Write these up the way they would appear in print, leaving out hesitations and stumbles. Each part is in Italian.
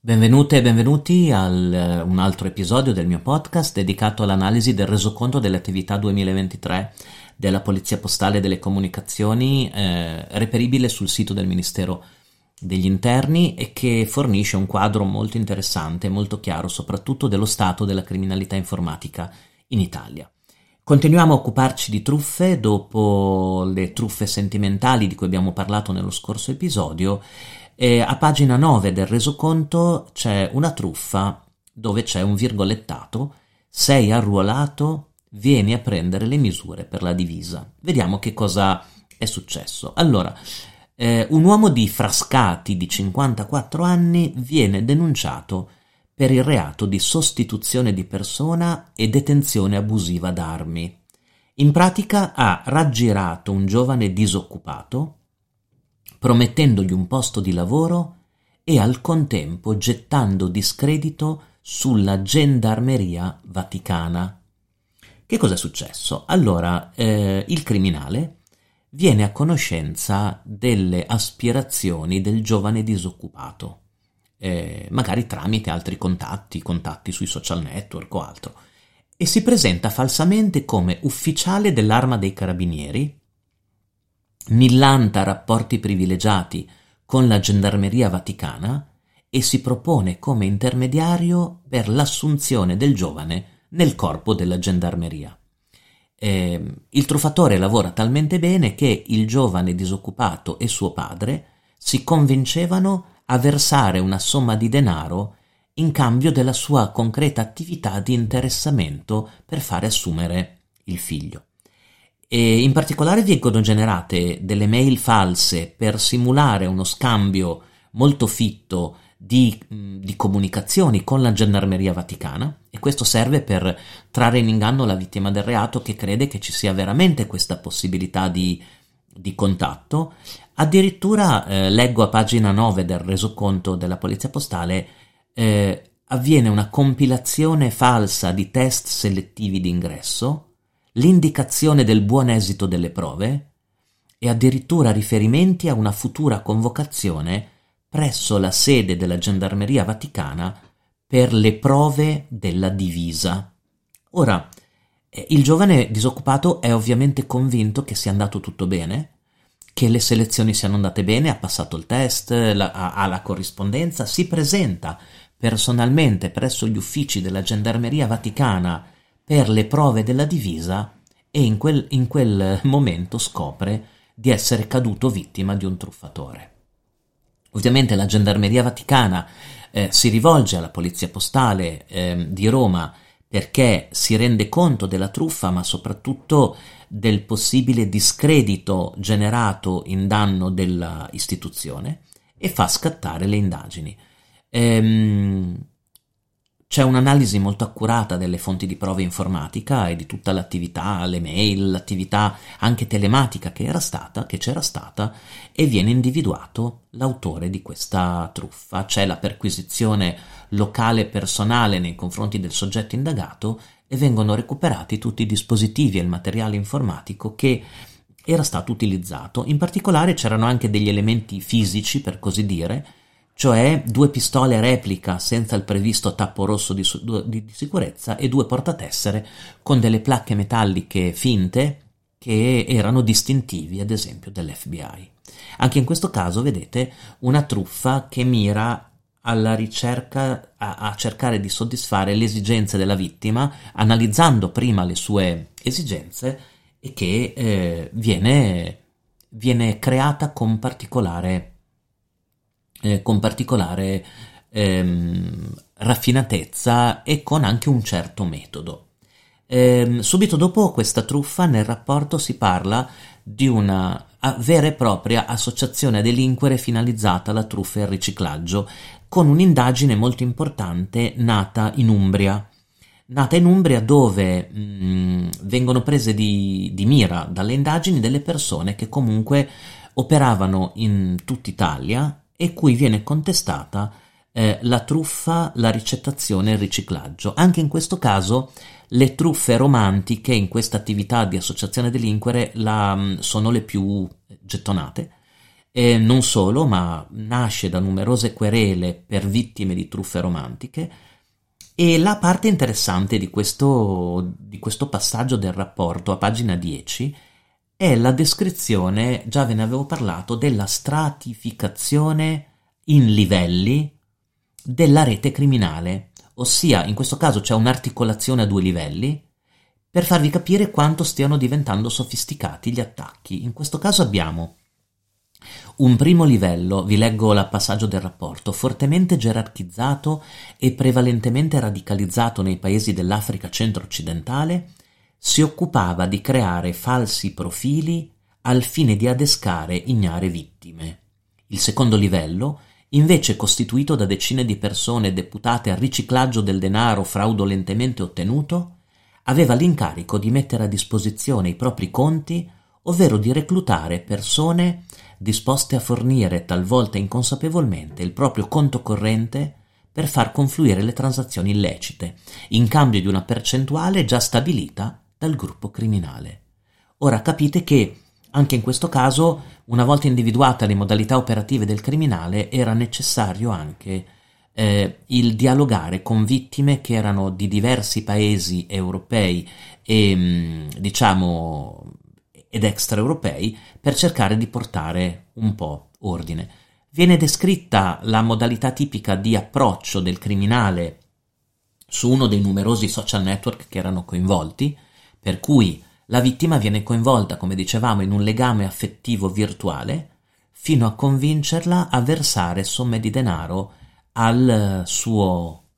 Benvenute e benvenuti a un altro episodio del mio podcast dedicato all'analisi del resoconto delle attività 2023 della Polizia Postale e delle Comunicazioni, reperibile sul sito del Ministero degli Interni, e che fornisce un quadro molto interessante e molto chiaro soprattutto dello stato della criminalità informatica in Italia. Continuiamo a occuparci di truffe dopo le truffe sentimentali di cui abbiamo parlato nello scorso episodio. A pagina 9 del resoconto c'è una truffa dove c'è un virgolettato: sei arruolato, vieni a prendere le misure per la divisa. Vediamo che cosa è successo. Allora, un uomo di Frascati di 54 anni viene denunciato per il reato di sostituzione di persona e detenzione abusiva d'armi. In pratica ha raggirato un giovane disoccupato promettendogli un posto di lavoro e al contempo gettando discredito sulla Gendarmeria Vaticana. Che cosa è successo? Allora, il criminale viene a conoscenza delle aspirazioni del giovane disoccupato, magari tramite altri contatti sui social network o altro, e si presenta falsamente come ufficiale dell'Arma dei Carabinieri, millanta rapporti privilegiati con la Gendarmeria Vaticana e si propone come intermediario per l'assunzione del giovane nel corpo della Gendarmeria. Il truffatore lavora talmente bene che il giovane disoccupato e suo padre si convincevano a versare una somma di denaro in cambio della sua concreta attività di interessamento per fare assumere il figlio. E in particolare vengono generate delle mail false per simulare uno scambio molto fitto di comunicazioni con la Gendarmeria Vaticana, e questo serve per trarre in inganno la vittima del reato, che crede che ci sia veramente questa possibilità di contatto. Addirittura, leggo a pagina 9 del resoconto della Polizia Postale, avviene una compilazione falsa di test selettivi di ingresso, l'indicazione del buon esito delle prove e addirittura riferimenti a una futura convocazione presso la sede della Gendarmeria Vaticana per le prove della divisa. Ora, il giovane disoccupato è ovviamente convinto che sia andato tutto bene, che le selezioni siano andate bene, ha passato il test, ha la corrispondenza, si presenta personalmente presso gli uffici della Gendarmeria Vaticana per le prove della divisa e in quel momento scopre di essere caduto vittima di un truffatore. Ovviamente la Gendarmeria Vaticana si rivolge alla Polizia Postale di Roma perché si rende conto della truffa, ma soprattutto del possibile discredito generato in danno della istituzione, e fa scattare le indagini. C'è un'analisi molto accurata delle fonti di prova informatica e di tutta l'attività, le mail, l'attività anche telematica che c'era stata, e viene individuato l'autore di questa truffa. C'è la perquisizione locale personale nei confronti del soggetto indagato e vengono recuperati tutti i dispositivi e il materiale informatico che era stato utilizzato. In particolare c'erano anche degli elementi fisici, per così dire, cioè 2 pistole replica senza il previsto tappo rosso di sicurezza e 2 portatessere con delle placche metalliche finte che erano distintivi, ad esempio, dell'FBI. Anche in questo caso, vedete, una truffa che mira alla ricerca, a cercare di soddisfare le esigenze della vittima, analizzando prima le sue esigenze, e che viene creata con particolare raffinatezza e con anche un certo metodo. Subito dopo questa truffa nel rapporto si parla di una vera e propria associazione a delinquere finalizzata alla truffa e al riciclaggio, con un'indagine molto importante nata in Umbria dove vengono prese di mira dalle indagini delle persone che comunque operavano in tutta Italia e cui viene contestata la truffa, la ricettazione e il riciclaggio. Anche in questo caso le truffe romantiche in questa attività di associazione delinquere sono le più gettonate, E non solo, ma nasce da numerose querele per vittime di truffe romantiche. E la parte interessante di questo passaggio del rapporto a pagina 10 è la descrizione, già ve ne avevo parlato, della stratificazione in livelli della rete criminale, ossia in questo caso c'è un'articolazione a due livelli per farvi capire quanto stiano diventando sofisticati gli attacchi. In questo caso abbiamo un primo livello, vi leggo il passaggio del rapporto, fortemente gerarchizzato e prevalentemente radicalizzato nei paesi dell'Africa centro-occidentale, si occupava di creare falsi profili al fine di adescare ignare vittime. Il secondo livello, invece costituito da decine di persone deputate al riciclaggio del denaro fraudolentemente ottenuto, aveva l'incarico di mettere a disposizione i propri conti, ovvero di reclutare persone disposte a fornire talvolta inconsapevolmente il proprio conto corrente per far confluire le transazioni illecite, in cambio di una percentuale già stabilita dal gruppo criminale. Ora capite che anche in questo caso, una volta individuate le modalità operative del criminale, era necessario anche il dialogare con vittime che erano di diversi paesi europei e ed extraeuropei, per cercare di portare un po' ordine. Viene descritta la modalità tipica di approccio del criminale su uno dei numerosi social network che erano coinvolti, per cui la vittima viene coinvolta, come dicevamo, in un legame affettivo virtuale fino a convincerla a versare somme di denaro al suo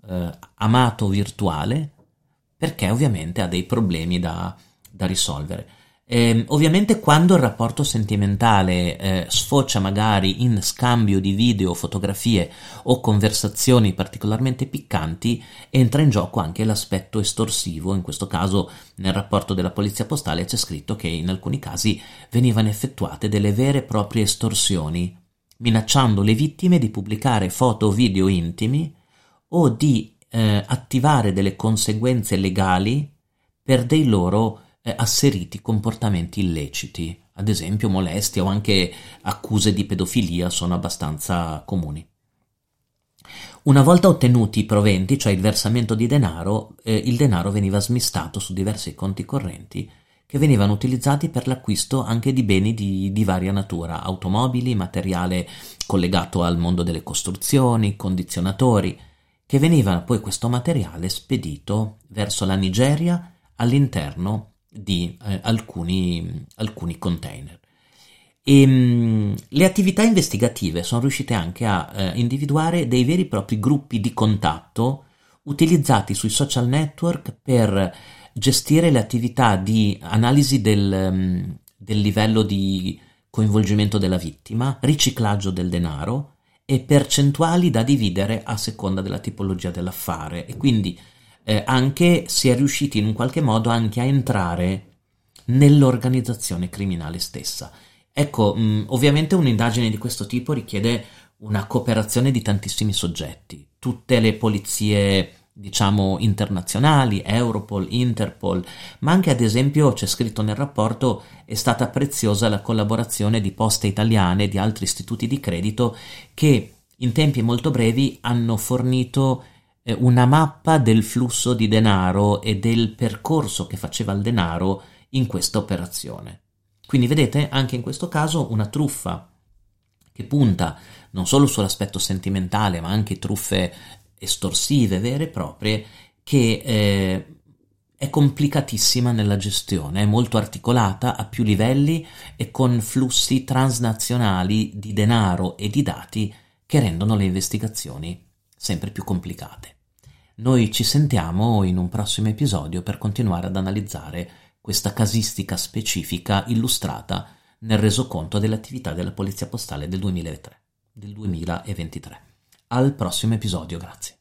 amato virtuale, perché ovviamente ha dei problemi da risolvere. Ovviamente quando il rapporto sentimentale sfocia magari in scambio di video, fotografie o conversazioni particolarmente piccanti, entra in gioco anche l'aspetto estorsivo. In questo caso nel rapporto della Polizia Postale c'è scritto che in alcuni casi venivano effettuate delle vere e proprie estorsioni, minacciando le vittime di pubblicare foto o video intimi o di attivare delle conseguenze legali per dei loro asseriti comportamenti illeciti, ad esempio molestia o anche accuse di pedofilia sono abbastanza comuni. Una volta ottenuti i proventi, cioè il versamento di denaro, il denaro veniva smistato su diversi conti correnti che venivano utilizzati per l'acquisto anche di beni di varia natura, automobili, materiale collegato al mondo delle costruzioni, condizionatori, che veniva poi questo materiale spedito verso la Nigeria all'interno di alcuni container. Le attività investigative sono riuscite anche a individuare dei veri e propri gruppi di contatto utilizzati sui social network per gestire le attività di analisi del livello di coinvolgimento della vittima, riciclaggio del denaro e percentuali da dividere a seconda della tipologia dell'affare, e quindi anche si è riusciti in un qualche modo anche a entrare nell'organizzazione criminale stessa. Ecco, ovviamente un'indagine di questo tipo richiede una cooperazione di tantissimi soggetti, tutte le polizie internazionali, Europol, Interpol, ma anche, ad esempio, c'è scritto nel rapporto, è stata preziosa la collaborazione di Poste Italiane e di altri istituti di credito che in tempi molto brevi hanno fornito una mappa del flusso di denaro e del percorso che faceva il denaro in questa operazione. Quindi vedete, anche in questo caso una truffa che punta non solo sull'aspetto sentimentale, ma anche truffe estorsive vere e proprie, che è complicatissima nella gestione, è molto articolata a più livelli e con flussi transnazionali di denaro e di dati che rendono le investigazioni sempre più complicate. Noi ci sentiamo in un prossimo episodio per continuare ad analizzare questa casistica specifica illustrata nel resoconto dell'attività della Polizia Postale del 2023. Al prossimo episodio, grazie.